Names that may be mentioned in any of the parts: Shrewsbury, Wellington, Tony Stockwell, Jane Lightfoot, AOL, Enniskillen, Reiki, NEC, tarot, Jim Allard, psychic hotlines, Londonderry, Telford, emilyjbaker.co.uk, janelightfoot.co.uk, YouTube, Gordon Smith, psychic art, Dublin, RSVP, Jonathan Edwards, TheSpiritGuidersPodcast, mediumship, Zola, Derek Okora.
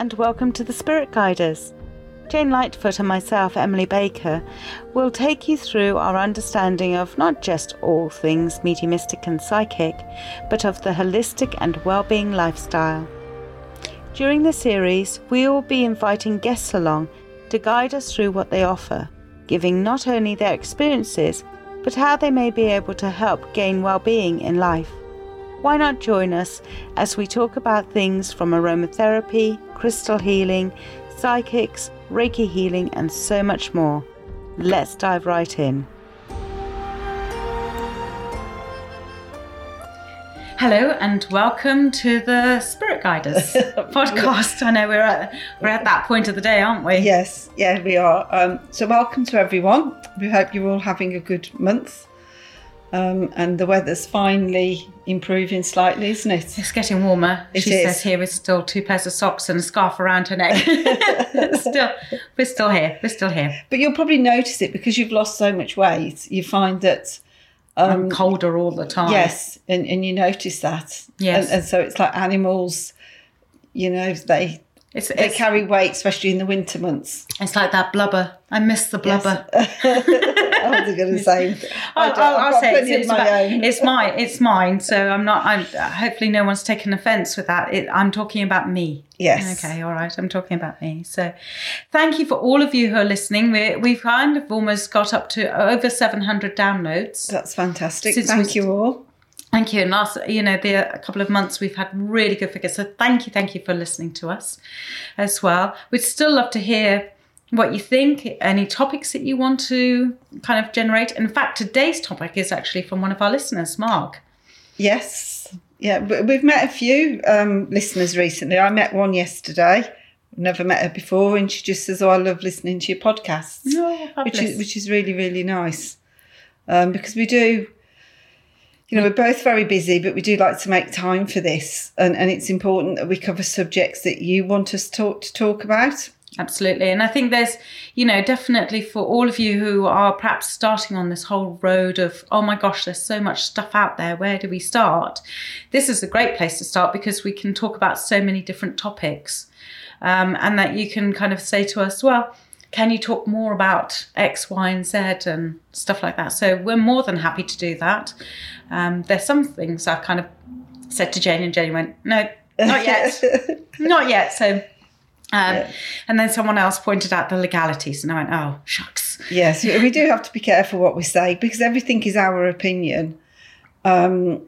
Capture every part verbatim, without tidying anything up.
and welcome to the Spirit Guiders. Jane Lightfoot and myself, Emily Baker, will take you through our understanding of not just all things mediumistic and psychic, but of the holistic and well-being lifestyle. During the series, we will be inviting guests along to guide us through what they offer, giving not only their experiences, but how they may be able to help gain well-being in life. Why not join us as we talk about things from aromatherapy, crystal healing, psychics, Reiki healing, and so much more. Let's dive right in. Hello and welcome to the Spirit Guiders podcast. I know we're at we're at that point of the day, aren't we? Yes, yeah, we are. Um, so welcome to everyone. We hope you're all having a good month. Um, and the weather's finally improving slightly, isn't it? It's getting warmer. It she is. says here with still two pairs of socks and a scarf around her neck. still, we're still here. We're still here. But you'll probably notice it because you've lost so much weight. You find that um, I'm colder all the time. Yes, and, and you notice that. Yes, and, and so it's like animals. You know, they it's, they it's, carry weight, especially in the winter months. It's like that blubber. I miss the blubber. Yes. I wasn't going to say. I'll, I'll, I'll say it's, it's, my about, it's mine. It's mine. So I'm not. I'm. Hopefully, no one's taken offence with that. It, I'm talking about me. Yes. Okay. All right. I'm talking about me. So, thank you for all of you who are listening. We, we've kind of almost got up to over seven hundred downloads. That's fantastic. Thank you all. Thank you. And last, you know, the a couple of months we've had really good figures. So thank you, thank you for listening to us, as well. We'd still love to hear what you think, any topics that you want to kind of generate. In fact, today's topic is actually from one of our listeners, Mark. Yes. Yeah, we've met a few um, listeners recently. I met one yesterday. Never met her before, and she just says, oh, I love listening to your podcasts, oh, which is, which is really, really nice um, because we do, you know, we're both very busy, but we do like to make time for this, and, and it's important that we cover subjects that you want us to talk, to talk about. Absolutely. And I think there's, you know, definitely for all of you who are perhaps starting on this whole road of, oh my gosh, there's so much stuff out there. Where do we start? This is a great place to start because we can talk about so many different topics um, and that you can kind of say to us, well, can you talk more about X, Y, and Z and stuff like that? So we're more than happy to do that. Um, there's some things I've kind of said to Jane and Jane went, no, not yet. Not yet. So. Um, yeah. And then someone else pointed out the legalities and I went, oh, shucks. Yes, we do have to be careful what we say because everything is our opinion um,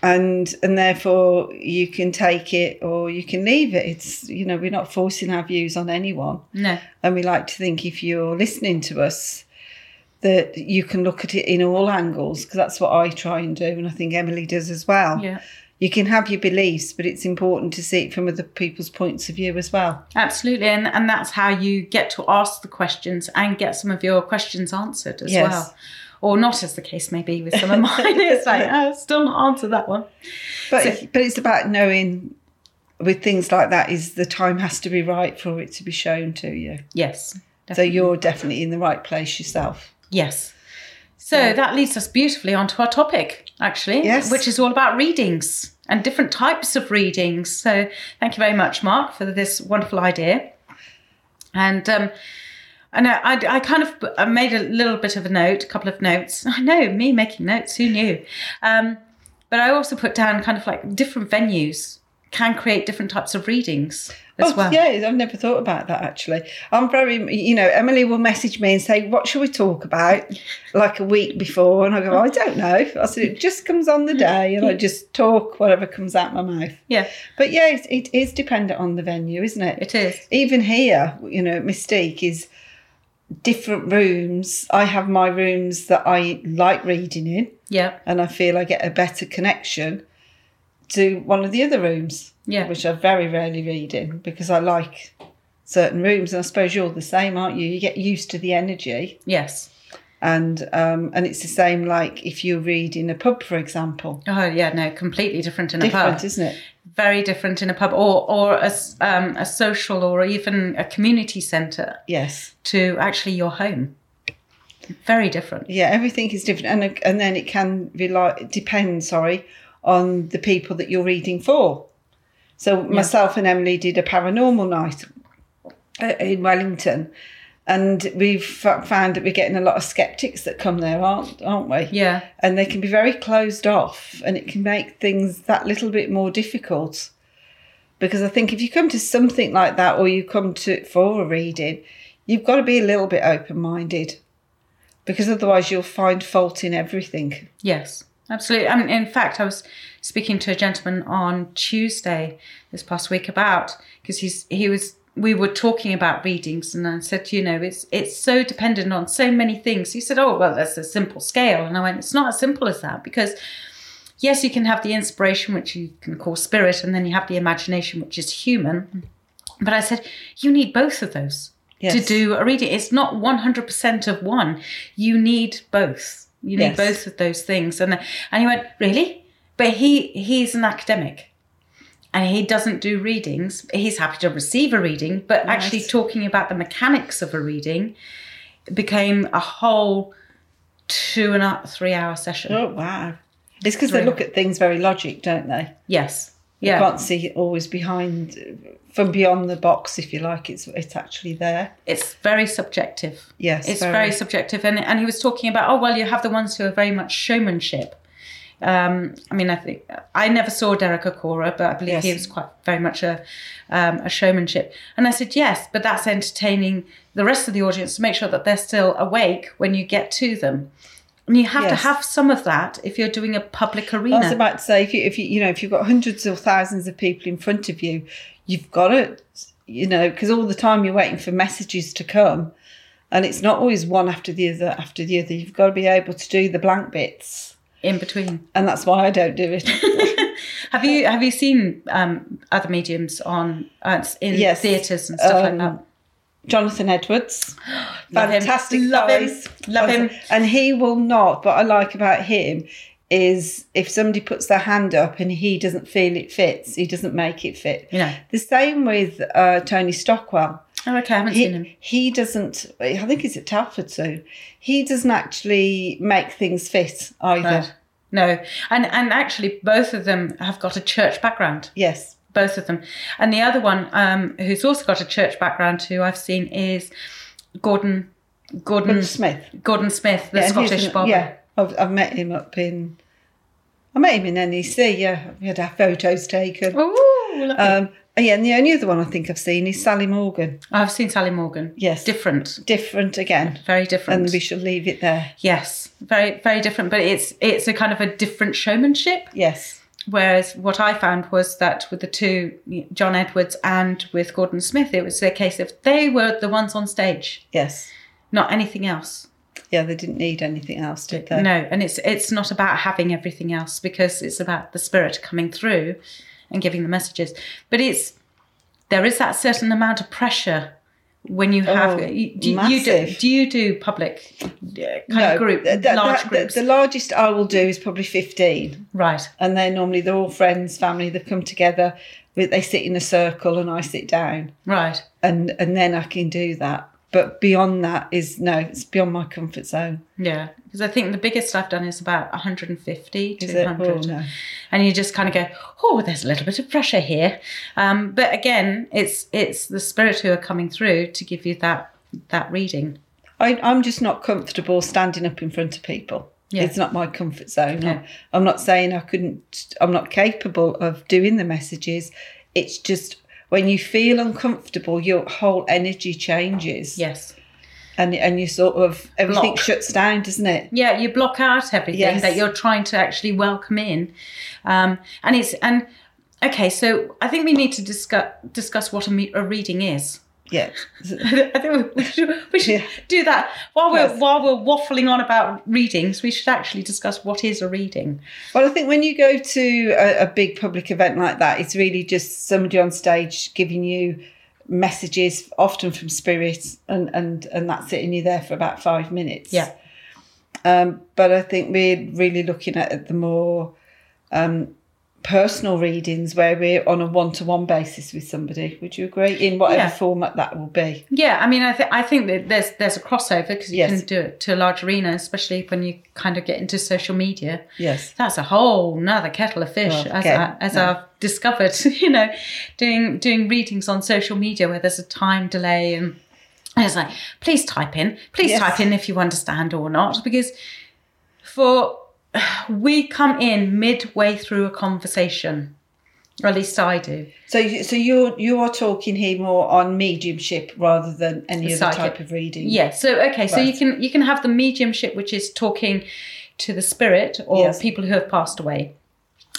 and and therefore you can take it or you can leave it. It's, you know, we're not forcing our views on anyone. No. And we like to think if you're listening to us that you can look at it in all angles because that's what I try and do and I think Emily does as well. Yeah. You can have your beliefs, but it's important to see it from other people's points of view as well. Absolutely. And and that's how you get to ask the questions and get some of your questions answered as yes. well. Or not, as the case may be with some of mine. It's like, oh, still not answered that one. But, so, it, but it's about knowing with things like that is the time has to be right for it to be shown to you. Yes. Definitely. So you're definitely in the right place yourself. Yes. So yeah. That leads us beautifully onto our topic, actually, yes. which is all about readings and different types of readings. So thank you very much, Mark, for this wonderful idea. And um, and I, I kind of I made a little bit of a note, a couple of notes. I know, me making notes, who knew? Um, but I also put down kind of like different venues can create different types of readings as oh, well. Yeah, I've never thought about that, actually. I'm very, you know, Emily will message me and say, what should we talk about? Like a week before. And I go, I don't know. I said, it just comes on the day and I just talk whatever comes out my mouth. Yeah. But yeah, it, it is dependent on the venue, isn't it? It is. Even here, you know, Mystique is different rooms. I have my rooms that I like reading in. Yeah. And I feel I get a better connection to one of the other rooms, yeah. which I very rarely read in because I like certain rooms, and I suppose you're the same, aren't you? You get used to the energy. Yes. And um, and it's the same like if you read in a pub, for example. Oh, yeah, no, completely different in different, a pub. Different, isn't it? Very different in a pub or, or a, um, a social or even a community centre. Yes. To actually your home. Very different. Yeah, everything is different. And, and then it can rely, depend, sorry, on the people that you're reading for. So yeah. myself and Emily did a paranormal night in Wellington, and we've found that we're getting a lot of skeptics that come there, aren't aren't we? Yeah. And they can be very closed off, and it can make things that little bit more difficult. Because I think if you come to something like that, or you come to it for a reading, you've got to be a little bit open-minded, because otherwise you'll find fault in everything. Yes, absolutely. And in fact, I was speaking to a gentleman on Tuesday this past week about, because he's he was we were talking about readings, and I said, you know, it's it's so dependent on so many things. He said, oh, well, that's a simple scale. And I went, it's not as simple as that, because yes, you can have the inspiration, which you can call spirit, and then you have the imagination, which is human. But I said, you need both of those yes. to do a reading. It's not one hundred percent of one. You need both. You need yes. both of those things. And and he went, really? But he he's an academic, and he doesn't do readings. He's happy to receive a reading, but nice. Actually talking about the mechanics of a reading became a whole two and a three hour session. Oh, wow. It's because they look at things very logic, don't they? Yes. Yeah. You can't see always behind, from beyond the box, if you like. It's it's actually there. It's very subjective. Yes. It's very, very subjective. And and he was talking about, oh, well, you have the ones who are very much showmanship. Um, I mean, I think I never saw Derek Okora, but I believe yes. he was quite very much a um, a showmanship. And I said, yes, but that's entertaining the rest of the audience to make sure that they're still awake when you get to them. And you have yes. to have some of that if you're doing a public arena. I was about to say, if you, if you, you know, if you've got hundreds or thousands of people in front of you, you've got to, you know, because all the time you're waiting for messages to come, and it's not always one after the other after the other. You've got to be able to do the blank bits in between, and that's why I don't do it. have you have you seen um, other mediums on uh, in yes. theatres and stuff um, like that? Jonathan Edwards, fantastic love him. Guys. Love him, love him. And he will not, what I like about him is if somebody puts their hand up and he doesn't feel it fits, he doesn't make it fit. Yeah. The same with uh, Tony Stockwell. Oh, okay, I haven't he, seen him. He doesn't, I think he's at Telford too, he doesn't actually make things fit either. Right. No, and and actually both of them have got a church background. Yes. Both of them. And the other one um, who's also got a church background who I've seen is Gordon Gordon, Gordon Smith. Gordon Smith, the yeah, Scottish an, barber. Yeah, I've, I've met him up in... I met him in N E C, yeah. We had our photos taken. Oh, lovely. Um, yeah, and the only other one I think I've seen is Sally Morgan. I've seen Sally Morgan. Yes. Different. Different again. Very different. And we shall leave it there. Yes, very, very different. But it's it's a kind of a different showmanship. Yes. Whereas what I found was that with the two, John Edwards and with Gordon Smith, it was a case of they were the ones on stage. Yes. Not anything else. Yeah, they didn't need anything else, did they? No, and it's it's not about having everything else, because it's about the spirit coming through and giving the messages. But it's there is that certain amount of pressure when you have... Oh, do, you do, do you do public kind no, of group, that, large that, groups? The, the largest I will do is probably fifteen. Right. And they're normally, they're all friends, family, they've come together, they sit in a circle and I sit down. Right. And and then I can do that. But beyond that is, no, it's beyond my comfort zone. Yeah, because I think the biggest I've done is about one hundred fifty, is two hundred. Oh, no. And you just kind of go, oh, there's a little bit of pressure here. Um, but again, it's it's the spirit who are coming through to give you that that reading. I, I'm just not comfortable standing up in front of people. Yeah. It's not my comfort zone. Yeah. I'm not saying I couldn't, I'm not capable of doing the messages. It's just... When you feel uncomfortable, your whole energy changes. Yes. And and you sort of, everything block. Shuts down, doesn't it? Yeah, you block out everything yes. that you're trying to actually welcome in. Um, and it's, and okay, so I think we need to discuss discuss what a, me, a reading is. Yeah. I think we should, we should yeah. do that. While we're, yes. while we're waffling on about readings, we should actually discuss what is a reading. Well, I think when you go to a, a big public event like that, it's really just somebody on stage giving you messages, often from spirit, and, and, and that's it, and you're there for about five minutes. Yeah. Um, but I think we're really looking at the more um, personal readings where we're on a one-to-one basis with somebody. Would you agree? In whatever yeah. format that will be. Yeah, I mean, I, th- I think that there's there's a crossover because you yes. can do it to a large arena, especially when you kind of get into social media. Yes. That's a whole nother kettle of fish, well, as, okay. I, as yeah. I've discovered, you know, doing doing readings on social media where there's a time delay and it's like, please type in, please yes. type in if you understand or not, because for... we come in midway through a conversation, or at least I do. So, so you're you are talking here more on mediumship rather than any other type of reading. Yeah. So, okay. Right. So you can you can have the mediumship, which is talking to the spirit or yes. people who have passed away,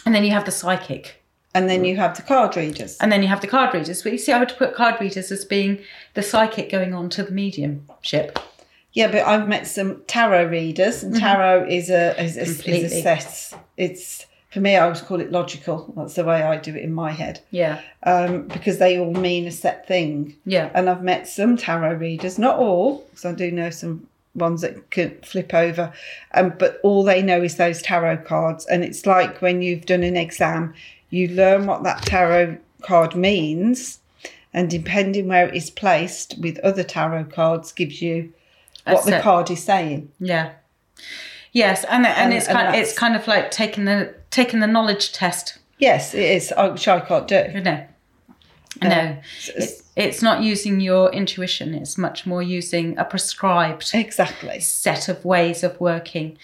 and then you have the psychic. And then you have the card readers. And then you have the card readers. But you see, I would put card readers as being the psychic going on to the mediumship. Yeah, but I've met some tarot readers, and tarot mm-hmm. is a is, is, is a set. It's, for me, I would call it logical. That's the way I do it in my head. Yeah. Um, because they all mean a set thing. Yeah. And I've met some tarot readers, not all, because I do know some ones that can flip over, um, but all they know is those tarot cards. And it's like when you've done an exam, you learn what that tarot card means, and depending where it is placed with other tarot cards gives you what the card is saying. Yeah. Yes, and and, and it's kind and of, it's kind of like taking the taking the knowledge test. Yes, it is, which I can't do. No, no, no. It's, it, it's not using your intuition. It's much more using a prescribed exactly set of ways of working.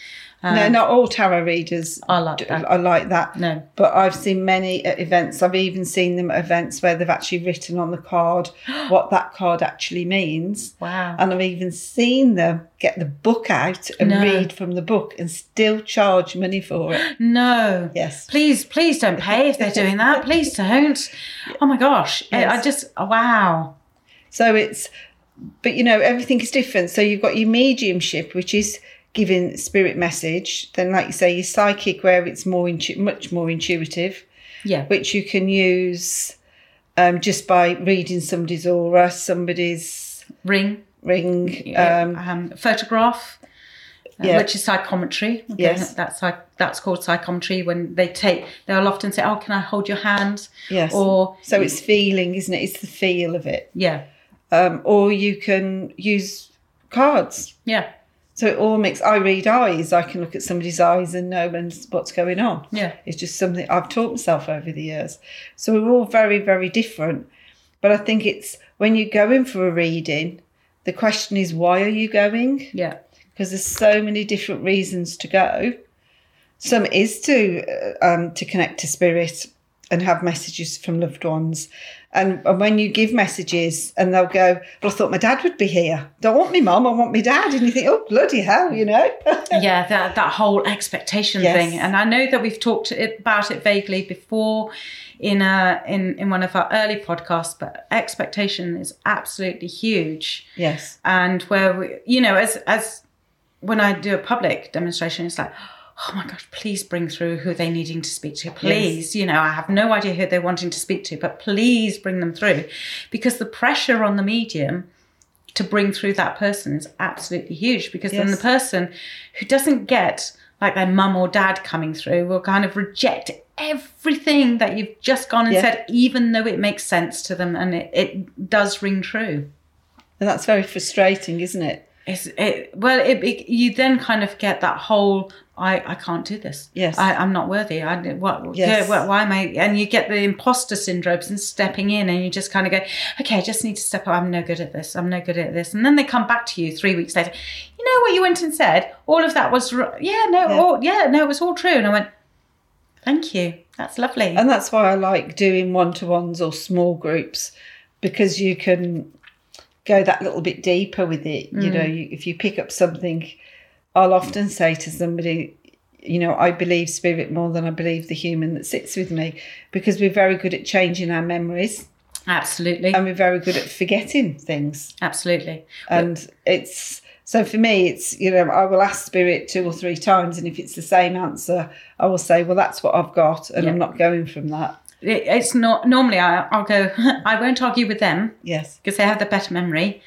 Um, no, not all tarot readers are like that. Are like that. No, but I've seen many at events. I've even seen them at events where they've actually written on the card what that card actually means. Wow! And I've even seen them get the book out and no. read from the book and still charge money for it. No. Yes. Please, please don't pay if they're doing that. Please don't. Oh my gosh! Yes. I just wow. So it's, but you know, everything is different. So you've got your mediumship, which is giving spirit message, then like you say, your psychic, where it's more intu- much more intuitive, yeah, which you can use um, just by reading somebody's aura, somebody's ring, ring, yeah. um, um, photograph, yeah. uh, which is psychometry. Okay. Yes, that's that's called psychometry. When they take, they'll often say, "Oh, can I hold your hand?" Yes, or so it's feeling, isn't it? It's the feel of it. Yeah, um, or you can use cards. Yeah. So it all makes, I read eyes, I can look at somebody's eyes and know what's going on. Yeah. It's just something I've taught myself over the years. So we're all very, very different. But I think it's when you go in for a reading, the question is, why are you going? Yeah. Because there's so many different reasons to go. Some is to um, to connect to spirit and have messages from loved ones. And, and when you give messages and they'll go, well, I thought my dad would be here. Don't want me mum, I want me dad. And you think, oh, bloody hell, you know. Yeah, that that whole expectation yes. thing. And I know that we've talked about it vaguely before in, a, in in one of our early podcasts, but expectation is absolutely huge. Yes. And where, we, you know, as as when I do a public demonstration, it's like, oh my gosh, please bring through who they're needing to speak to, please. Yes. You know, I have no idea who they're wanting to speak to, but please bring them through, because the pressure on the medium to bring through that person is absolutely huge, because yes. then the person who doesn't get like their mum or dad coming through will kind of reject everything that you've just gone and yes. said, even though it makes sense to them and it, it does ring true. And that's very frustrating, isn't it? It's, it well, it, it, you then kind of get that whole, I, I can't do this. Yes, I, I'm not worthy. I what? Yes. Yeah, why am I? And you get the imposter syndromes and stepping in, and you just kind of go, okay, I just need to step up. I'm no good at this. I'm no good at this. And then they come back to you three weeks later. You know what you went and said? All of that was yeah, no, yeah, all, yeah no, it was all true. And I went, thank you. That's lovely. And that's why I like doing one-to-ones or small groups, because you can go that little bit deeper with it. Mm. You know, you, if you pick up something. I'll often say to somebody, you know, I believe spirit more than I believe the human that sits with me, because we're very good at changing our memories. Absolutely. And we're very good at forgetting things. Absolutely. And it's, so for me, it's, you know, I will ask spirit two or three times, and if it's the same answer, I will say, well, that's what I've got, and yeah. I'm not going from that. It, it's not, normally I, I'll go, I won't argue with them. Yes. Because they have the better memory.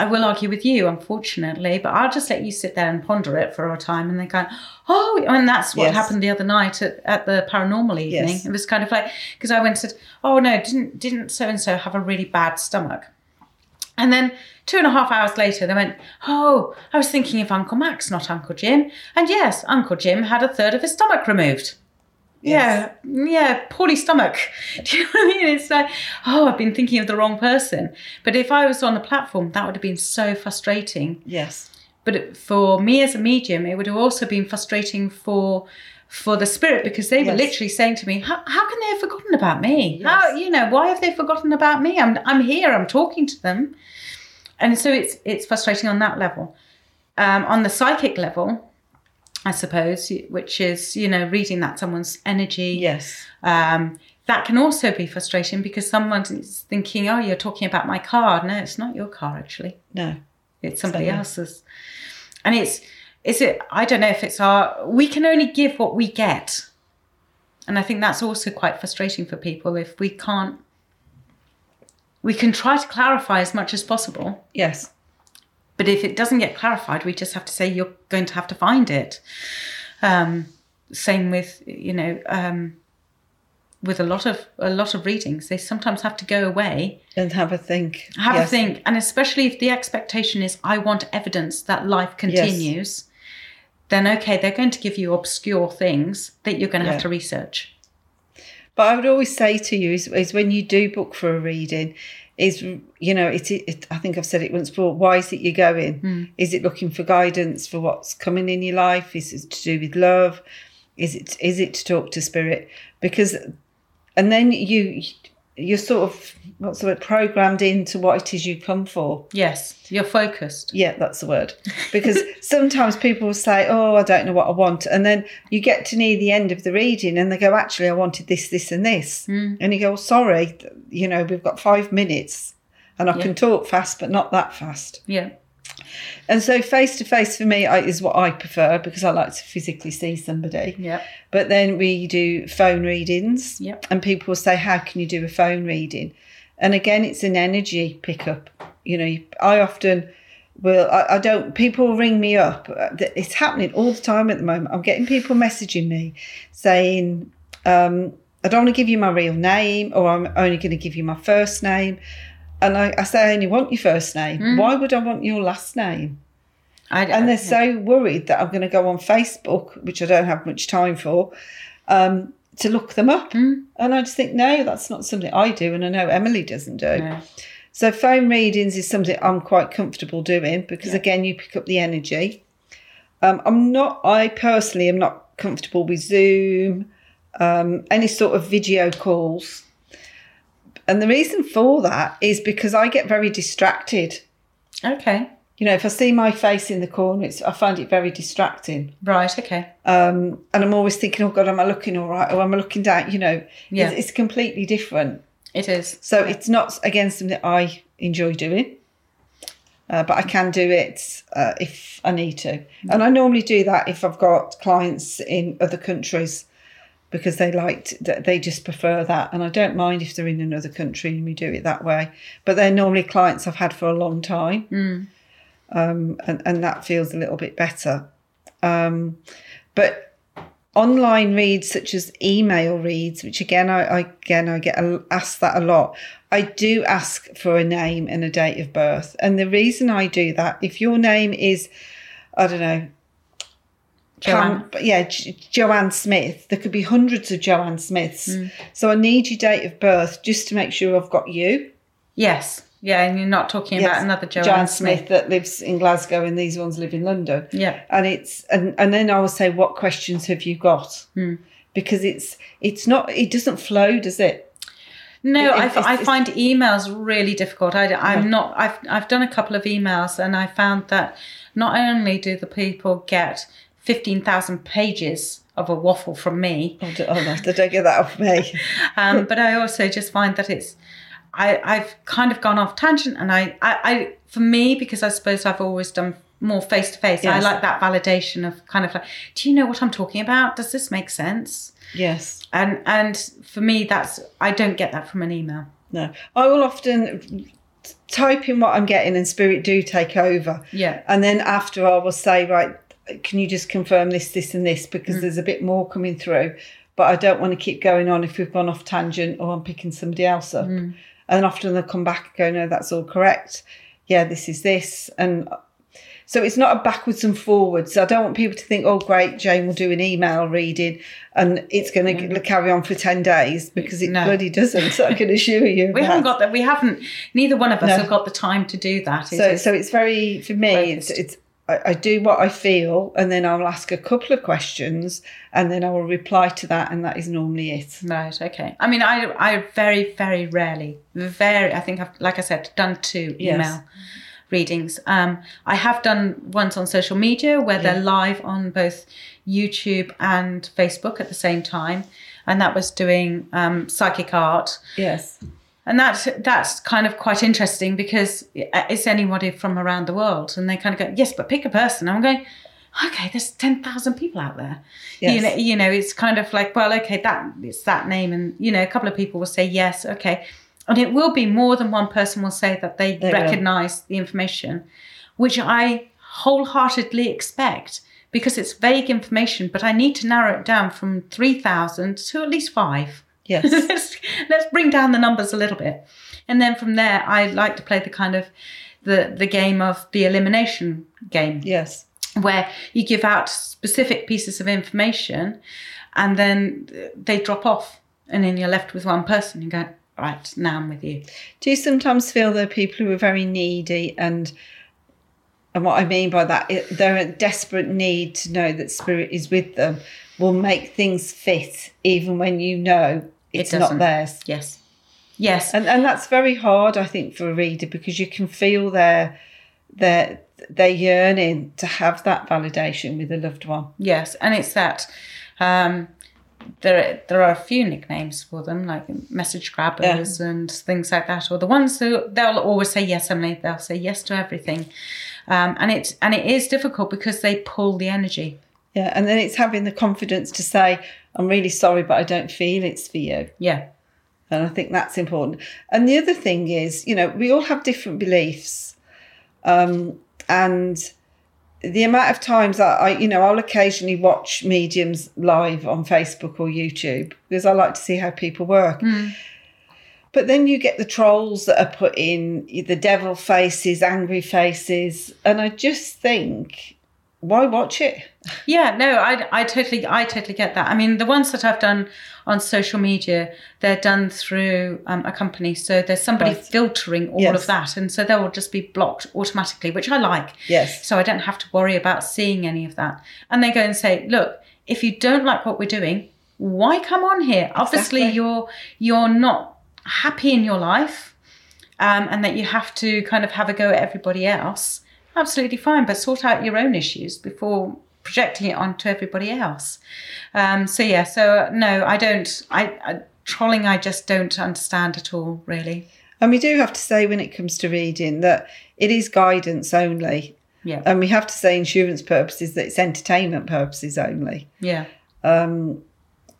I will argue with you, unfortunately, but I'll just let you sit there and ponder it for a time. And they go, oh, and that's what yes. happened the other night at, at the paranormal evening. Yes. It was kind of like, because I went and said, oh, no, didn't didn't so-and-so have a really bad stomach? And then two and a half hours later, they went, oh, I was thinking of Uncle Max, not Uncle Jim. And yes, Uncle Jim had a third of his stomach removed. Yes. Yeah, yeah, poorly stomach. Do you know what I mean? It's like, oh, I've been thinking of the wrong person. But if I was on the platform, that would have been so frustrating. Yes. But for me as a medium, it would have also been frustrating for for the spirit, because they yes. were literally saying to me, how, how can they have forgotten about me? Yes. How, you know, why have they forgotten about me? I'm I'm here, I'm talking to them. And so it's it's frustrating on that level. Um, on the psychic level, I suppose, which is, you know, reading that someone's energy. Yes. Um, that can also be frustrating because someone's thinking, oh, you're talking about my car. No, it's not your car, actually. No. It's somebody so, yeah. else's. And it's, is it, I don't know if it's our, we can only give what we get. And I think that's also quite frustrating for people if we can't, we can try to clarify as much as possible. Yes. But if it doesn't get clarified, we just have to say you're going to have to find it. Um, same with, you know, um, with a lot of a lot of readings, they sometimes have to go away and have a think. Have yes. a think, and especially if the expectation is I want evidence that life continues, yes. then okay, they're going to give you obscure things that you're going to yeah. have to research. But I would always say to you is, is when you do book for a reading. Is, you know, it, it. I think I've said it once before, why is it you're going? Mm. Is it looking for guidance for what's coming in your life? Is it to do with love? Is it is it to talk to spirit? Because, and then you, you're sort of, what's the word, programmed into what it is you come for. Yes, you're focused. Yeah, that's the word. Because sometimes people will say, oh, I don't know what I want. And then you get to near the end of the reading and they go, actually, I wanted this, this and this. Mm. And you go, oh, sorry, you know, we've got five minutes and I yeah. can talk fast, but not that fast. Yeah. And so face-to-face for me is what I prefer because I like to physically see somebody. Yeah. But then we do phone readings. Yeah. And people will say, how can you do a phone reading? And again, it's an energy pickup. You know, I often will, I, I don't, people ring me up. It's happening all the time at the moment. I'm getting people messaging me saying, um, I don't want to give you my real name, or I'm only going to give you my first name. And I, I say, I only want your first name. Mm. Why would I want your last name? I, and they're I, so worried that I'm going to go on Facebook, which I don't have much time for, um, to look them up. Mm. And I just think, no, that's not something I do. And I know Emily doesn't do. No. So phone readings is something I'm quite comfortable doing because, yeah. again, you pick up the energy. Um, I'm not, I personally am not comfortable with Zoom, um, any sort of video calls. And the reason for that is because I get very distracted. Okay. You know, if I see my face in the corner, it's, I find it very distracting. Right, okay. Um, and I'm always thinking, oh, God, am I looking all right? Or am I looking down? You know, yeah. it's, it's completely different. It is. So it's not, again, something that I enjoy doing. Uh, but I can do it uh, if I need to. Mm-hmm. And I normally do that if I've got clients in other countries. Because they liked, they just prefer that. And I don't mind if they're in another country and we do it that way. But they're normally clients I've had for a long time. Mm. Um, and, and that feels a little bit better. Um, but online reads such as email reads, which again, I, I, again, I get asked that a lot. I do ask for a name and a date of birth. And the reason I do that, if your name is, I don't know, Joanne. Pam, yeah, jo- Joanne Smith. There could be hundreds of Joanne Smiths. Mm. So I need your date of birth just to make sure I've got you. Yes. Yeah, and you're not talking yes. about another Joanne, Joanne Smith. Smith that lives in Glasgow and these ones live in London. Yeah. And it's and, and then I will say, what questions have you got? Mm. Because it's it's not it doesn't flow, does it? No, it, I, f- I find emails really difficult. I, I'm yeah. not. I've I've done a couple of emails and I found that not only do the people get fifteen thousand pages of a waffle from me. Oh, oh no, they don't get that off me. um, but I also just find that it's, I, I've kind of gone off tangent and I, I, I, for me, because I suppose I've always done more face-to-face, yes. I like that validation of kind of like, do you know what I'm talking about? Does this make sense? Yes. And and for me, that's, I don't get that from an email. No. I will often type in what I'm getting and spirit do take over. Yeah. And then after I will say, right, can you just confirm this, this and this, because mm. there's a bit more coming through. But I don't want to keep going on if we've gone off tangent or I'm picking somebody else up. Mm. And often they'll come back and go, no, that's all correct. Yeah, this is this. And so it's not a backwards and forwards. I don't want people to think, oh, great, Jane will do an email reading and it's going to mm-hmm. carry on for ten days, because it no. bloody doesn't, I can assure you. We that. haven't got that. We haven't, neither one of us no. have got the time to do that. So it? so it's very, for me, focused. it's, it's I, I do what I feel, and then I'll ask a couple of questions and then I will reply to that, and that is normally it. Right, okay. I mean, I, I very, very rarely, very, I think, I've, like I said, done two email yes. readings. Um, I have done ones on social media where yeah. they're live on both YouTube and Facebook at the same time, and that was doing um, psychic art. Yes. And that's, that's kind of quite interesting, because it's anybody from around the world, and they kind of go, yes, but pick a person. And I'm going, okay, there's ten thousand people out there. Yes. You know, you know, it's kind of like, well, okay, that it's that name. And, you know, a couple of people will say, yes, okay. And it will be more than one person will say that they, they recognise the information, which I wholeheartedly expect, because it's vague information, but I need to narrow it down from three thousand to at least five. Yes. let's, let's bring down the numbers a little bit. And then from there, I like to play the kind of the, the game of the elimination game. Yes. Where you give out specific pieces of information and then they drop off, and then you're left with one person and go, all right, now I'm with you. Do you sometimes feel there are people who are very needy, and and what I mean by that, they're in desperate need to know that spirit is with them, will make things fit even when you know it's it not theirs. Yes. Yes. And and that's very hard, I think, for a reader, because you can feel their their their yearning to have that validation with a loved one. Yes. And it's that um, there there are a few nicknames for them, like message grabbers yeah. and things like that, or the ones who they'll always say yes, Emily, they'll say yes to everything. Um, and it and it is difficult because they pull the energy. Yeah, and then it's having the confidence to say, I'm really sorry, but I don't feel it's for you. Yeah. And I think that's important. And the other thing is, you know, we all have different beliefs. Um, and the amount of times I, I, you know, I'll occasionally watch mediums live on Facebook or YouTube, because I like to see how people work. Mm. But then you get the trolls that are put in, the devil faces, angry faces. And I just think, why watch it? Yeah, no, I, I totally I totally get that. I mean, the ones that I've done on social media, they're done through um, a company. So there's somebody right. filtering all yes. of that. And so they will just be blocked automatically, which I like. Yes. So I don't have to worry about seeing any of that. And they go and say, look, if you don't like what we're doing, why come on here? Exactly. Obviously, you're you're not happy in your life, um, and that you have to kind of have a go at everybody else. Absolutely fine, but sort out your own issues before projecting it onto everybody else. Um, so, yeah, so no, I don't, I, I trolling I just don't understand at all, really. And we do have to say, when it comes to reading, that it is guidance only. Yeah. And we have to say, insurance purposes, that it's entertainment purposes only. Yeah. Um,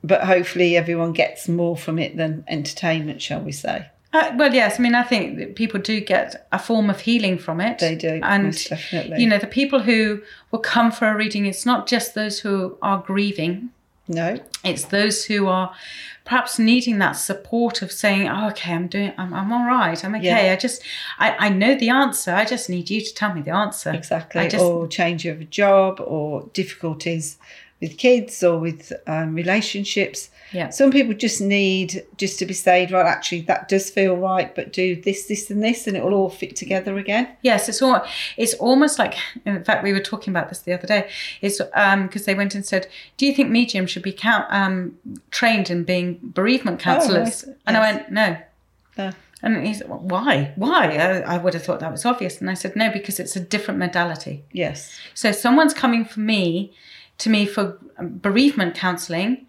but hopefully everyone gets more from it than entertainment, shall we say. Uh, well, yes. I mean, I think that people do get a form of healing from it. They do, and most definitely. You know, the people who will come for a reading, it's not just those who are grieving. No. It's those who are perhaps needing that support of saying, oh, okay, I'm doing, I'm, I'm all right, I'm okay. Yeah. I just, I, I know the answer. I just need you to tell me the answer. Exactly. Just, or change of a job, or difficulties with kids, or with um, relationships. Yeah. Some people just need just to be said, right, actually, that does feel right, but do this, this and this, and it will all fit together again. Yes, it's all, it's almost like, in fact, we were talking about this the other day, is because um, they went and said, do you think mediums should be count, um, trained in being bereavement counsellors? Oh, right. And yes. I went, no. no. And he said, well, why? Why? I, I would have thought that was obvious. And I said, no, because it's a different modality. Yes. So someone's coming for me, to me for bereavement counselling.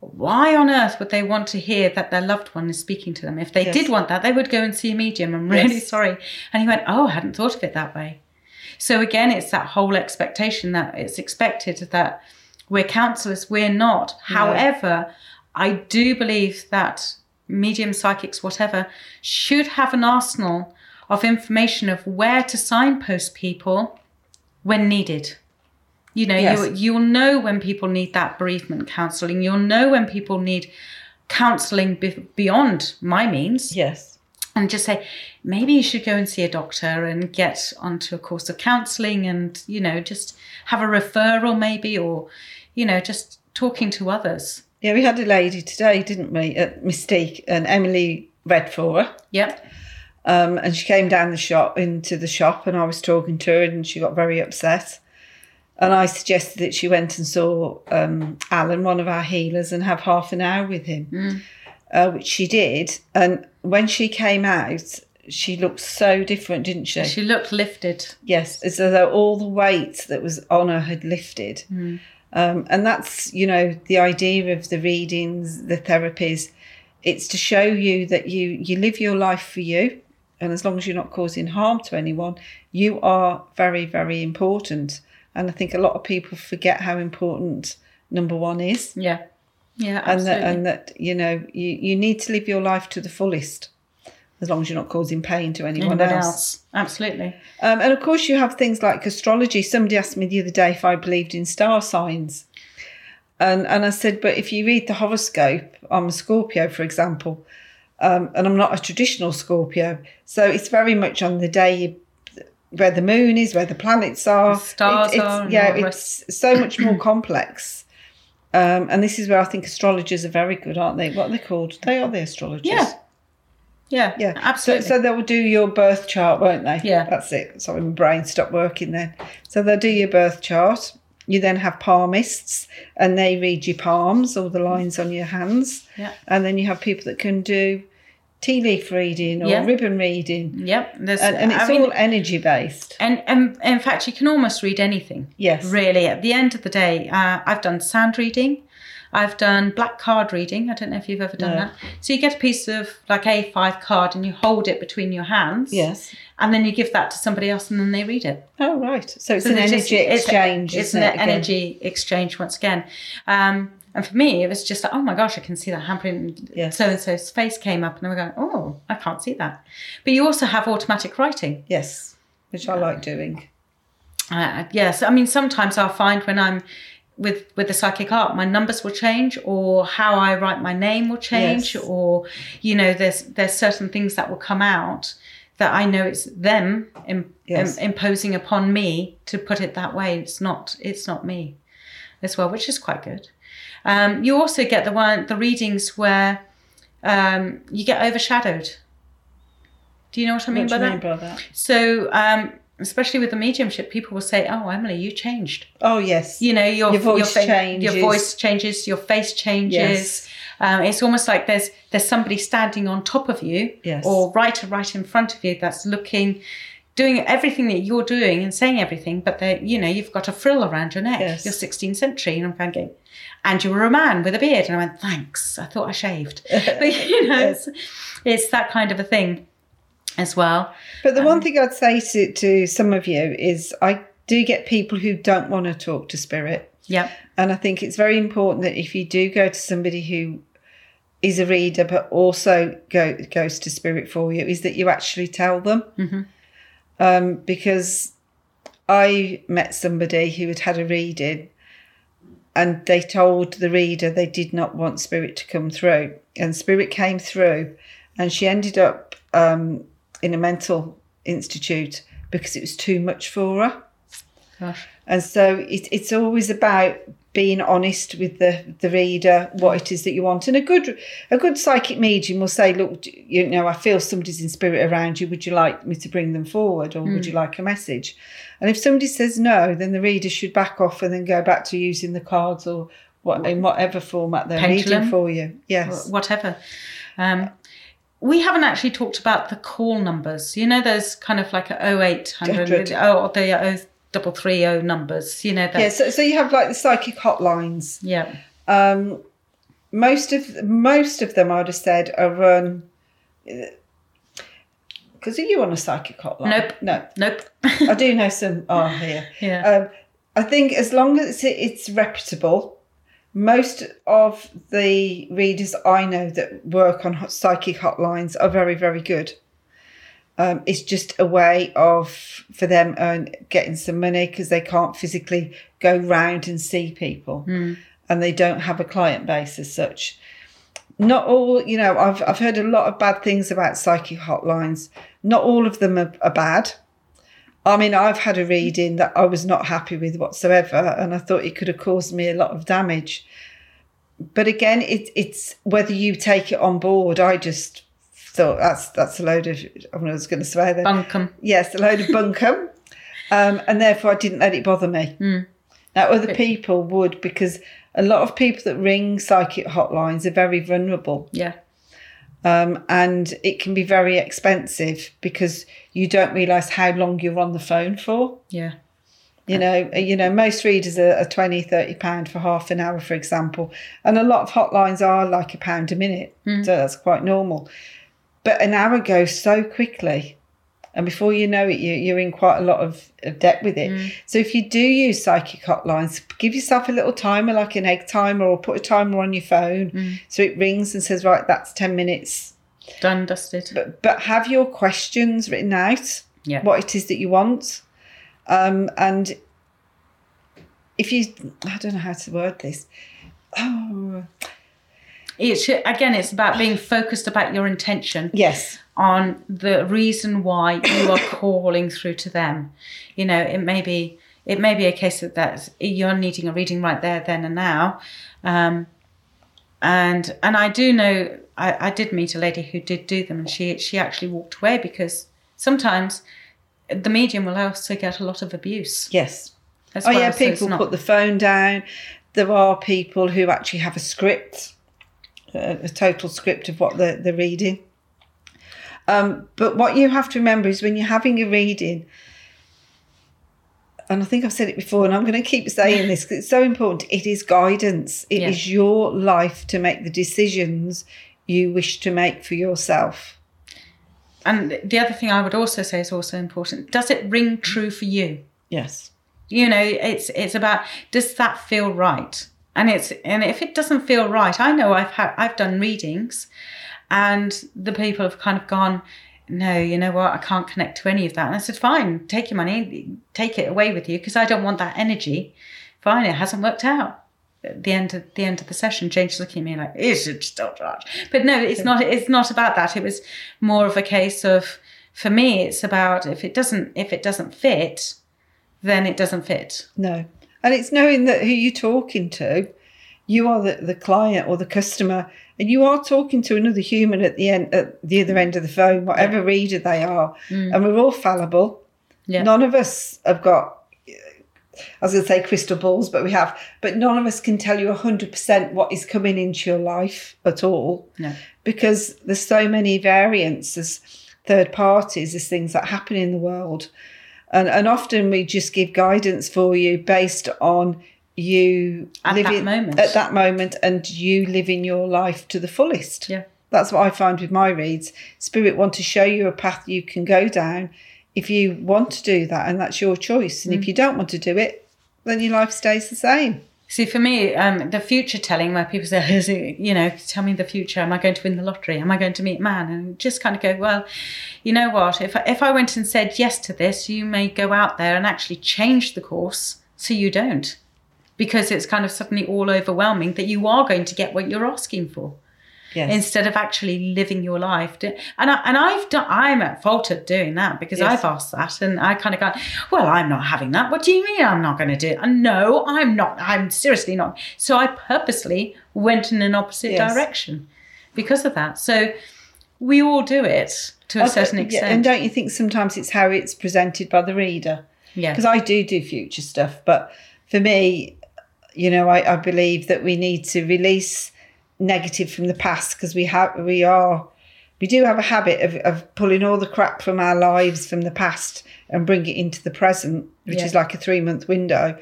Why on earth would they want to hear that their loved one is speaking to them? If they yes. did want that, they would go and see a medium. I'm really yes. sorry. And he went, oh, I hadn't thought of it that way. So again, it's that whole expectation that it's expected that we're counsellors, we're not. No. However, I do believe that medium, psychics, whatever, should have an arsenal of information of where to signpost people when needed. You know, yes. you, you'll know when people need that bereavement counselling. You'll know when people need counselling be- beyond my means. Yes. And just say, maybe you should go and see a doctor and get onto a course of counselling and, you know, just have a referral maybe, or, you know, just talking to others. Yeah, we had a lady today, didn't we, at Mystique, and Emily read for her. Yep. Um, and she came down the shop, into the shop, and I was talking to her and she got very upset. And I suggested that she went and saw um, Alan, one of our healers, and have half an hour with him, mm. uh, which she did. And when she came out, she looked so different, didn't she? She looked lifted. Yes, as though all the weight that was on her had lifted. Mm. Um, and that's, you know, the idea of the readings, the therapies. It's to show you that you, you live your life for you. And as long as you're not causing harm to anyone, you are very, very important. And I think a lot of people forget how important number one is. Yeah, yeah, absolutely. And that, and that you know, you, you need to live your life to the fullest, as long as you're not causing pain to anyone, anyone else. else. Absolutely. Um, and, of course, you have things like astrology. Somebody asked me the other day if I believed in star signs. And, and I said, but if you read the horoscope, I'm a Scorpio, for example, um, and I'm not a traditional Scorpio. So it's very much on the day you where the moon is, where the planets are. The stars it, it's, are. Yeah, it's so much more complex. Um, and this is where I think astrologers are very good, aren't they? What are they called? They are the astrologers. Yeah, yeah, yeah. absolutely. So, so they'll do your birth chart, won't they? Yeah. That's it. Sorry, my brain stopped working then. So they'll do your birth chart. You then have palmists, and they read your palms, all the lines on your hands. Yeah. And then you have people that can do tea leaf reading or yeah. ribbon reading. Yep. And, and it's I all mean, energy based. And, and, and in fact, you can almost read anything. Yes. Really, at the end of the day, uh, I've done sand reading. I've done black card reading. I don't know if you've ever done no. that. So you get a piece of like A five card and you hold it between your hands. Yes. And then you give that to somebody else and then they read it. Oh, right. So it's so an energy just, exchange, it's, isn't it? It's an energy exchange once again. Um, And for me, it was just like, oh, my gosh, I can see that handprint. Yes. So-and-so's face came up. And we're going, oh, I can't see that. But you also have automatic writing. Yes, which I um, like doing. Uh, yes. I mean, sometimes I'll find when I'm with, with the psychic art, my numbers will change, or how I write my name will change. Yes. Or, you know, there's there's certain things that will come out that I know it's them imp- yes. im- imposing upon me to put it that way. It's not, it's not me as well, which is quite good. Um, you also get the one, the readings where um, you get overshadowed. Do you know what I mean, what by, do you that? mean by that? So, um, especially with the mediumship, people will say, "Oh, Emily, you changed." Oh yes. You know your your voice your fa- changes. Your voice changes. Your face changes. Yes. Um, it's almost like there's there's somebody standing on top of you, yes. or right right in front of you that's looking. Doing everything that you're doing and saying everything, but they, you know, you've got a frill around your neck. Yes. You're sixteenth century, and I'm kind of going, and you were a man with a beard, and I went, thanks, I thought I shaved, but you know, yes. it's, it's that kind of a thing as well. But the um, one thing I'd say to, to some of you is, I do get people who don't want to talk to spirit. Yeah, and I think it's very important that if you do go to somebody who is a reader but also go, goes to spirit for you, is that you actually tell them. Mm-hmm. Um, because I met somebody who had had a reading, and they told the reader they did not want spirit to come through, and spirit came through, and she ended up um, in a mental institute because it was too much for her. Gosh. And so it, it's always about being honest with the, the reader, what it is that you want. And a good a good psychic medium will say, look, you know, I feel somebody's in spirit around you. Would you like me to bring them forward, or mm. would you like a message? And if somebody says no, then the reader should back off and then go back to using the cards or what in whatever format they're Pendulum, reading for you. Yes. Whatever. Um, we haven't actually talked about the call numbers. You know, there's kind of like a oh eight hundred, oh, they are double three oh numbers, you know. That's... Yeah, so, so you have like the psychic hotlines. Yeah. Um, most of most of them, I'd have said, are run. Because are you on a psychic hotline? Nope. No. Nope. I do know some are here. Yeah. Um, I think as long as it's reputable, most of the readers I know that work on psychic hotlines are very, very good. Um, it's just a way of, for them, um, getting some money because they can't physically go round and see people, mm. and they don't have a client base as such. Not all, you know, I've I've heard a lot of bad things about psychic hotlines. Not all of them are, are bad. I mean, I've had a reading that I was not happy with whatsoever, and I thought it could have caused me a lot of damage. But again, it, it's whether you take it on board. I just thought that's that's a load of, I was going to swear there. Bunkum. Yes, a load of bunkum. Um, and therefore, I didn't let it bother me. Mm. Now, other people would, because a lot of people that ring psychic hotlines are very vulnerable. Yeah. Um, and it can be very expensive because you don't realise how long you're on the phone for. Yeah. You know, you know, most readers are, are twenty, thirty pounds for half an hour, for example. And a lot of hotlines are like a pound a minute. Mm. So that's quite normal. But an hour goes so quickly. And before you know it, you, you're in quite a lot of, of debt with it. Mm. So if you do use psychic hotlines, give yourself a little timer, like an egg timer, or put a timer on your phone. Mm. So it rings and says, right, that's ten minutes. Done, dusted. But, but have your questions written out, yeah. what it is that you want. Um, and if you, I don't know how to word this. Oh. It's, again, it's about being focused about your intention. Yes. On the reason why you are calling through to them. You know, it may be, it may be a case that that's, you're needing a reading right there, then and now. Um, and and I do know, I, I did meet a lady who did do them, and she she actually walked away because sometimes the medium will also get a lot of abuse. Yes. As oh, well, yeah, so people not... put the phone down. There are people who actually have a script, a, a total script of what they're, they're reading. Um, but what you have to remember is when you're having a reading, and I think I've said it before, and I'm going to keep saying this because it's so important, it is guidance. It yeah. is your life to make the decisions you wish to make for yourself. And the other thing I would also say is also important. Does it ring true for you? Yes. You know, it's it's about, does that feel right? And it's and if it doesn't feel right, I know I've had I've done readings, and the people have kind of gone, no, you know what, I can't connect to any of that. And I said, fine, take your money, take it away with you, because I don't want that energy. Fine, it hasn't worked out. At the end of the end of the session, Jane's looking at me like, you should stop that. But no, it's not it's not about that. It was more of a case of, for me, it's about if it doesn't if it doesn't fit, then it doesn't fit. No. And it's knowing that who you're talking to, you are the, the client or the customer, and you are talking to another human at the end at the other end of the phone, whatever yeah. reader they are. Mm. And we're all fallible. Yeah. None of us have got I was going to say crystal balls, but we have. But none of us can tell you one hundred percent what is coming into your life at all. No. Because there's so many variants, there's third parties, there's things that happen in the world. And and often we just give guidance for you based on you at living that moment. At that moment and you living your life to the fullest. Yeah. That's what I find with my reads. Spirit want to show you a path you can go down if you want to do that, and that's your choice. And mm. if you don't want to do it, then your life stays the same. See, for me, um, the future telling, where people say, Is it, you know, tell me the future. Am I going to win the lottery? Am I going to meet a man? And just kind of go, well, you know what? If I, if I went and said yes to this, you may go out there and actually change the course so you don't, because it's kind of suddenly all overwhelming that you are going to get what you're asking for. Yes. Instead of actually living your life. And, I, and I've done, I'm at fault at doing that because yes. I've asked that and I kind of go, well, I'm not having that. What do you mean I'm not going to do it? And no, I'm not. I'm seriously not. So I purposely went in an opposite yes. direction because of that. So we all do it to a okay, certain extent. Yeah, and don't you think sometimes it's how it's presented by the reader? Yeah. Because I do do future stuff. But for me, you know, I, I believe that we need to release negative from the past, because we have we are we do have a habit of, of pulling all the crap from our lives from the past and bring it into the present, which yeah. is like a three month window,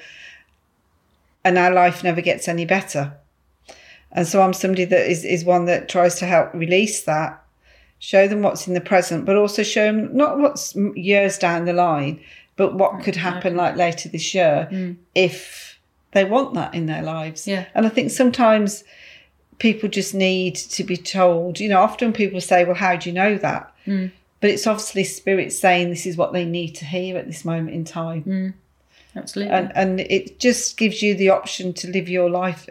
and our life never gets any better. And so I'm somebody that is, is one that tries to help release that, show them what's in the present, but also show them not what's years down the line, but what could happen like later this year mm. if they want that in their lives. Yeah. And I think sometimes people just need to be told, you know, often people say, well, how do you know that? Mm. But it's obviously spirit saying this is what they need to hear at this moment in time. Mm, absolutely. And, and it just gives you the option to live your life.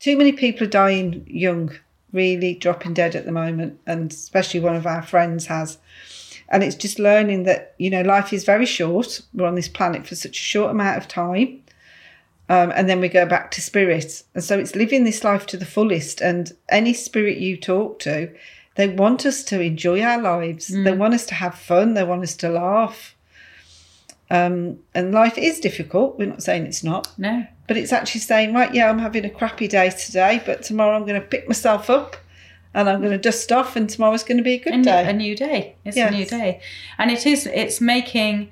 Too many people are dying young, really dropping dead at the moment, and especially one of our friends has. And it's just learning that, you know, life is very short. We're on this planet for such a short amount of time. Um, and then we go back to spirit. And so it's living this life to the fullest. And any spirit you talk to, they want us to enjoy our lives. Mm. They want us to have fun. They want us to laugh. Um, and life is difficult. We're not saying it's not. No. But it's actually saying, right, yeah, I'm having a crappy day today, but tomorrow I'm going to pick myself up. And I'm going to dust off, and tomorrow's going to be a good a new, day. A new day. It's yes. a new day. And it is, it's making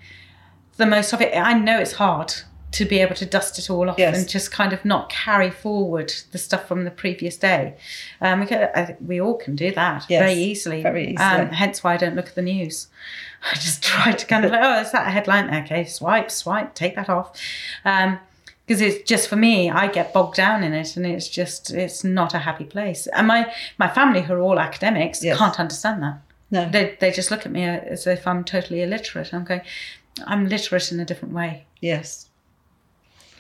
the most of it. I know it's hard to be able to dust it all off yes. and just kind of not carry forward the stuff from the previous day. Um, we, can, I, we all can do that yes. very easily. Very easily. Um, hence why I don't look at the news. I just try to kind of, like, oh, is that a headline? Okay, swipe, swipe, take that off. Um Because it's just, for me, I get bogged down in it, and it's just, it's not a happy place. And my, my family, who are all academics, yes. can't understand that. No. They they just look at me as if I'm totally illiterate. I'm going, I'm literate in a different way. Yes.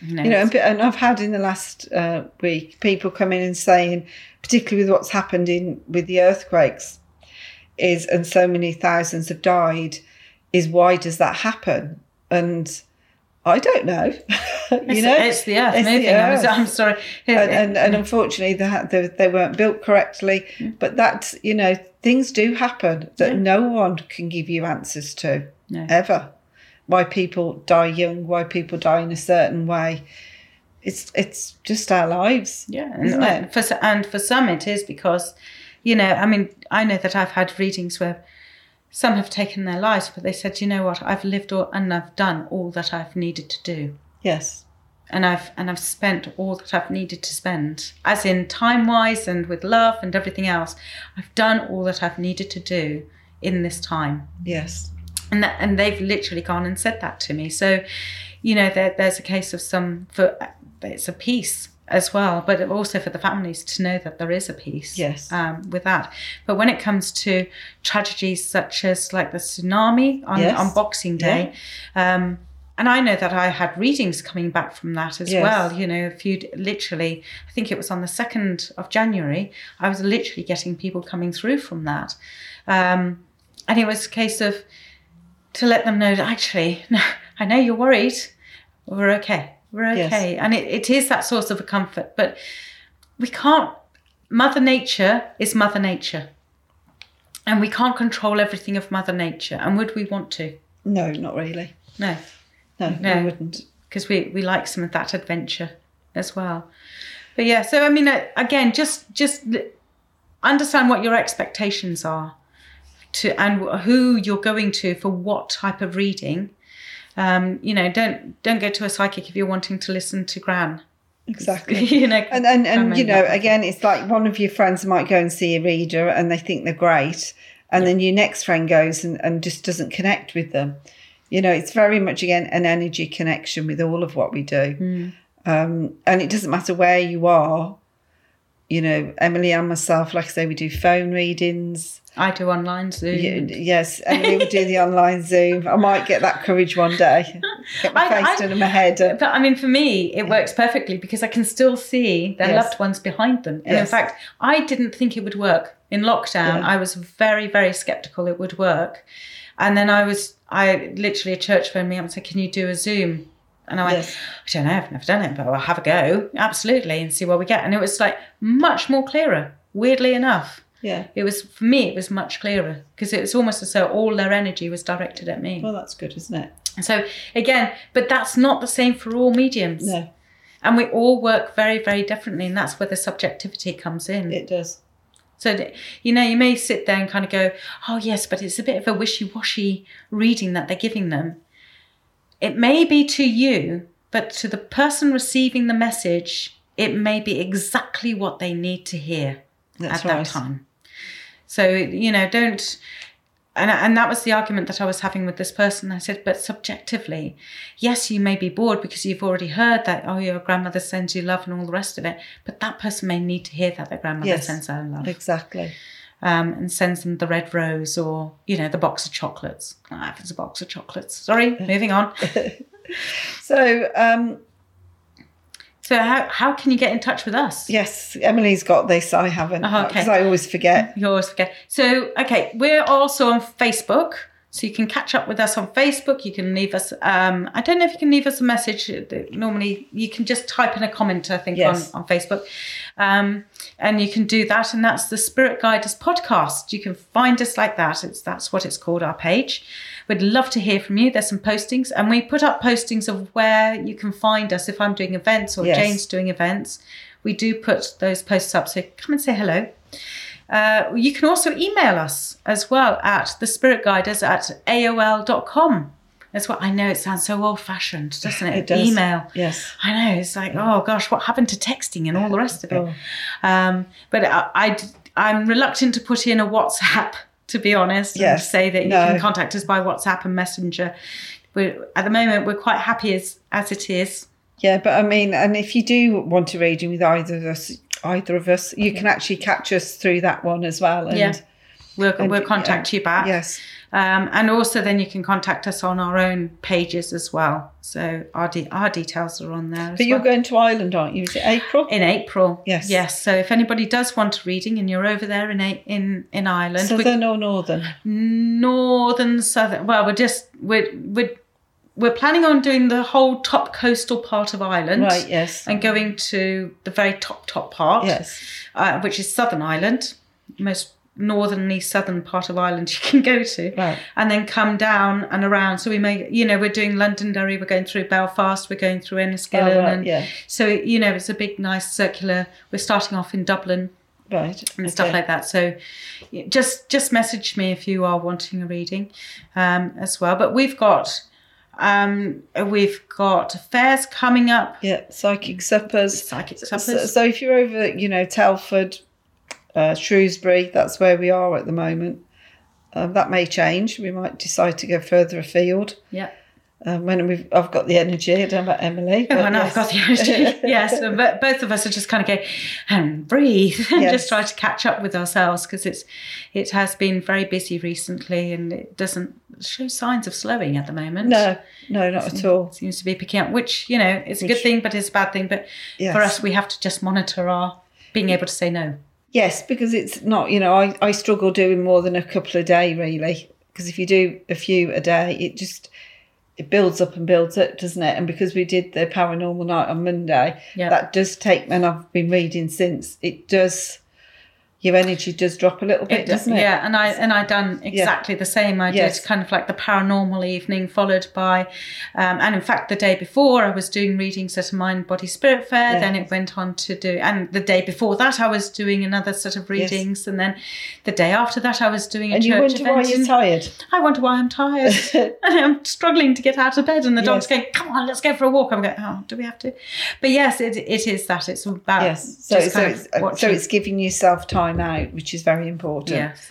You know, you know and I've had in the last uh, week people come in and saying, particularly with what's happened in with the earthquakes, is and so many thousands have died, is why does that happen? And I don't know. you it's, know, it's the earth it's moving. The earth. I'm, I'm sorry, and, and, and unfortunately, they, they, they weren't built correctly. Mm. But that's, you know, things do happen that yeah. no one can give you answers to no. ever. Why people die young? Why people die in a certain way? It's it's just our lives, yeah, isn't and, it? For, and for some, it is because, you know, I mean, I know that I've had readings where some have taken their lives, but they said, you know what, I've lived all, and I've done all that I've needed to do. Yes. And I've and I've spent all that I've needed to spend, as in time-wise and with love and everything else. I've done all that I've needed to do in this time. Yes. And that, and they've literally gone and said that to me. So, you know, there, there's a case of some, for it's a peace as well, but also for the families to know that there is a peace yes. um, with that. But when it comes to tragedies such as like the tsunami on, yes. on Boxing Day, yeah. um, and I know that I had readings coming back from that as yes. well. You know, if you'd literally, I think it was on the second of January, I was literally getting people coming through from that. Um, and it was a case of to let them know that actually, no, I know you're worried, we're okay. We're okay. Yes. And it, it is that source of a comfort. But we can't, Mother Nature is Mother Nature. And we can't control everything of Mother Nature. And would we want to? No, not really. No. No, no. we wouldn't. Because we, we like some of that adventure as well. But yeah, so I mean, again, just just understand what your expectations are to and who you're going to for what type of reading. Um, you know, don't don't go to a psychic if you're wanting to listen to Gran. Exactly. you know, and and, and I mean, you know, again, it's like one of your friends might go and see a reader and they think they're great, and yeah. then your next friend goes and, and just doesn't connect with them. You know, it's very much, again, an energy connection with all of what we do. Mm. Um, and it doesn't matter where you are. You know, Emily and myself, like I say, we do phone readings. I do online Zoom. You, yes, Emily would do the online Zoom. I might get that courage one day. Get my I, face I, done in my head. But, I mean, for me, it works perfectly because I can still see their yes. loved ones behind them. And yes. in fact, I didn't think it would work. In lockdown, yeah. I was very, very sceptical it would work. And then I was, I literally, a church phoned me up and said, can you do a Zoom? And I went, yes. I don't know, I've never done it, but I'll have a go. Absolutely, and see what we get. And it was like much more clearer, weirdly enough. Yeah. It was, for me, it was much clearer because it was almost as though all their energy was directed at me. Well, that's good, isn't it? So again, but that's not the same for all mediums. No. And we all work very, very differently. And that's where the subjectivity comes in. It does. So, you know, you may sit there and kind of go, oh, yes, but it's a bit of a wishy-washy reading that they're giving them. It may be to you, but to the person receiving the message, it may be exactly what they need to hear That's at right. that time. So, you know, don't... And, and that was the argument that I was having with this person. I said, but subjectively, yes, you may be bored because you've already heard that, oh, your grandmother sends you love and all the rest of it, but that person may need to hear that their grandmother yes, sends her love. Exactly. um, and sends them the red rose or, you know, the box of chocolates. Ah, if it's a box of chocolates. Sorry, moving on. so... Um, So how, how can you get in touch with us? Yes, Emily's got this. I haven't, because oh, okay. I always forget. You always forget. So, okay, we're also on Facebook. So you can catch up with us on Facebook. You can leave us, um, I don't know if you can leave us a message. Normally you can just type in a comment, I think, yes. on, on Facebook. Um, and you can do that. And that's the Spirit Guiders Podcast. You can find us like that. It's That's what it's called, our page. We'd love to hear from you. There's some postings, and we put up postings of where you can find us. If I'm doing events or yes. Jane's doing events, we do put those posts up. So come and say hello. Uh, you can also email us as well at the spirit guiders at a o l dot com. That's what I know. It sounds so old fashioned, doesn't it? It does. Email. Yes. I know. It's like, oh gosh, what happened to texting and all the rest of it? Oh. Um, but I, I, I'm reluctant to put in a WhatsApp, to be honest, yes. and say that you no. can contact us by WhatsApp and Messenger. We're, at the moment, we're quite happy as, as it is. Yeah, but I mean, and if you do want a reading with either of us, either of us, you yeah. can actually catch us through that one as well. And, yeah, we'll, and, we'll contact yeah. you back. Yes. Um, and also then you can contact us on our own pages as well. So our, de- our details are on there as But you're well. Going to Ireland, aren't you? Is it April? In April. Yes. Yes. So if anybody does want a reading and you're over there in a- in, in Ireland. Southern or northern? Northern, southern. Well, we're just, we're, we're, We're planning on doing the whole top coastal part of Ireland. Right, yes. And going to the very top, top part. Yes. Uh, which is Southern Ireland, most northernly southern part of Ireland you can go to. Right. And then come down and around. So we may, you know, we're doing Londonderry, we're going through Belfast, we're going through Enniskillen. Oh, right, and yeah. So, you know, it's a big, nice circular. We're starting off in Dublin. Right. And okay. stuff like that. So just, just message me if you are wanting a reading um, as well. But we've got... Um, we've got fairs coming up. Yeah, psychic suppers. Psychic suppers. So, so if you're over, you know, Telford, uh, Shrewsbury, that's where we are at the moment. Um, that may change. We might decide to go further afield. Yeah. Um, when we've, I've got the energy, I don't know about Emily. When yes. I've got the energy, yes. But both of us are just kind of going and breathe and yes. just try to catch up with ourselves, because it's it has been very busy recently, and it doesn't show signs of slowing at the moment. No, no, not seems, at all. It seems to be picking up, which, you know, it's a which, good thing, but it's a bad thing. But yes. for us, we have to just monitor our being able to say no. Yes, because it's not, you know, I, I struggle doing more than a couple a day, really, because if you do a few a day, it just... it builds up and builds up, doesn't it? And because we did the paranormal night on Monday, yep. that does take, and I've been reading since, it does, your energy does drop a little bit, it does, doesn't it? Yeah, and I and I done exactly yeah. the same. I yes. did kind of like the paranormal evening followed by, um, and in fact, the day before I was doing readings at a mind, body, spirit fair, yes. then it went on to do, and the day before that I was doing another set of readings, yes. and then the day after that I was doing a and church event. And you wonder event. Why you're tired. I wonder why I'm tired. And I'm struggling to get out of bed, and the yes. dog's going, come on, let's go for a walk. I'm going, oh, do we have to? But yes, it it is that. It's about yes. so, just so kind it's, of watching. So it's giving yourself time out, which is very important. Yes.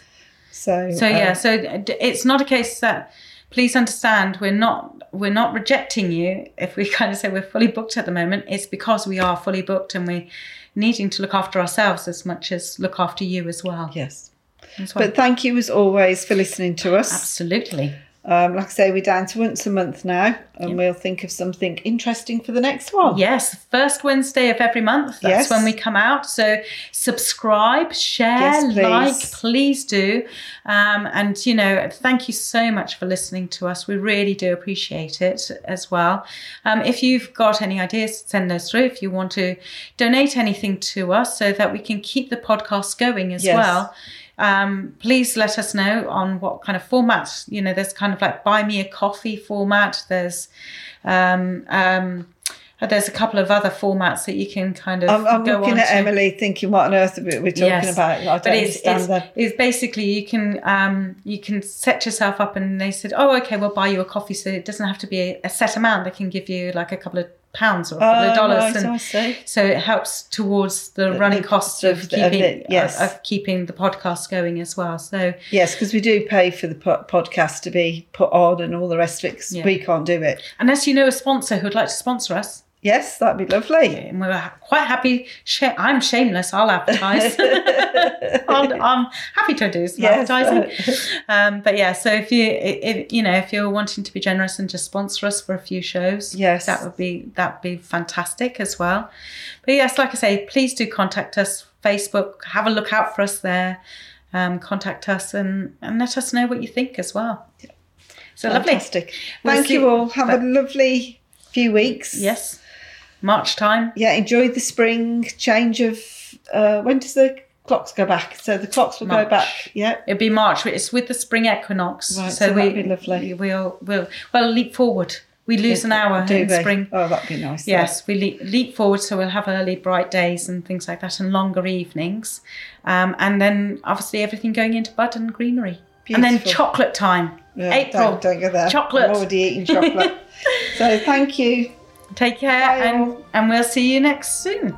So, so uh, yeah, so it's not a case that, please understand, we're not we're not rejecting you if we kind of say we're fully booked at the moment. It's because we are fully booked, and we're needing to look after ourselves as much as look after you as well. Yes. That's why. But thank you as always for listening to us. Absolutely. Um, like I say, we're down to once a month now, and yep. we'll think of something interesting for the next one. Yes, first Wednesday of every month. That's yes. when we come out. So subscribe, share, yes, please. like, please do. Um, and, you know, thank you so much for listening to us. We really do appreciate it as well. Um, if you've got any ideas, send those through. If you want to donate anything to us so that we can keep the podcast going as yes. well. Um, please let us know on what kind of format. You know, there's kind of like buy me a coffee format. There's um, um, there's a couple of other formats that you can kind of I'm, I'm go on to. I'm looking at Emily thinking, what on earth are we we're talking yes. about? I don't but it's, understand it's, that. It's basically you can um, you can set yourself up, and they said, oh, okay, we'll buy you a coffee. So it doesn't have to be a, a set amount. They can give you like a couple of pounds or a couple oh, of dollars, no, and so, so it helps towards the, the running costs of, of keeping the, yes. of, of keeping the podcast going as well. So yes, because we do pay for the po- podcast to be put on and all the rest of it, because yeah. we can't do it unless you know a sponsor who would like to sponsor us. Yes, that'd be lovely. Yeah, and we were quite happy. I'm shameless. I'll advertise. I'll, I'm happy to do some yes. advertising. Um, but yeah, so if you, if, you know, if you're wanting to be generous and just sponsor us for a few shows, yes, that would be that'd be fantastic as well. But yes, like I say, please do contact us. Facebook, have a look out for us there. Um, contact us and, and let us know what you think as well. Yeah. So fantastic. Lovely. We'll Thank see, you all. Have but, a lovely few weeks. Yes. March time. Yeah, enjoy the spring, change of, uh, when does the clocks go back? So the clocks will March. go back, yeah. It'll be March, it's with the spring equinox. Right, so, so that'd we, be lovely. We'll, we'll, well, leap forward. We lose yeah, an hour in we? spring. Oh, that'd be nice. Yes, though. we leap, leap forward, so we'll have early, bright days and things like that and longer evenings. Um, and then, obviously, everything going into bud and greenery. Beautiful. And then chocolate time. Yeah, April. Don't, don't go there. Chocolate. I'm already eating chocolate. So thank you. Take care, bye and, all. and we'll see you next soon.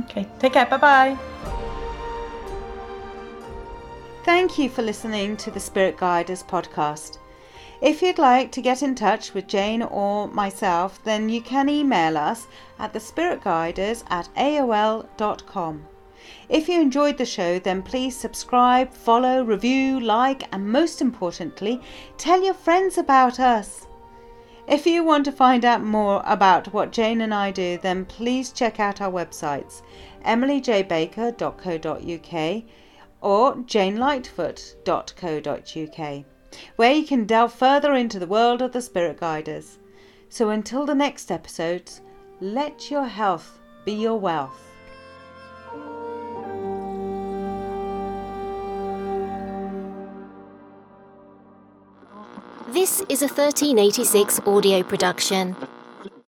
Okay, take care. Bye-bye. Thank you for listening to the Spirit Guiders podcast. If you'd like to get in touch with Jane or myself, then you can email us at the spirit guiders at a o l dot com. If you enjoyed the show, then please subscribe, follow, review, like, and most importantly, tell your friends about us. If you want to find out more about what Jane and I do, then please check out our websites, emily j baker dot co dot u k or jane lightfoot dot co dot u k, where you can delve further into the world of the Spirit Guiders. So until the next episode, let your health be your wealth. This is a thirteen eighty-six audio production.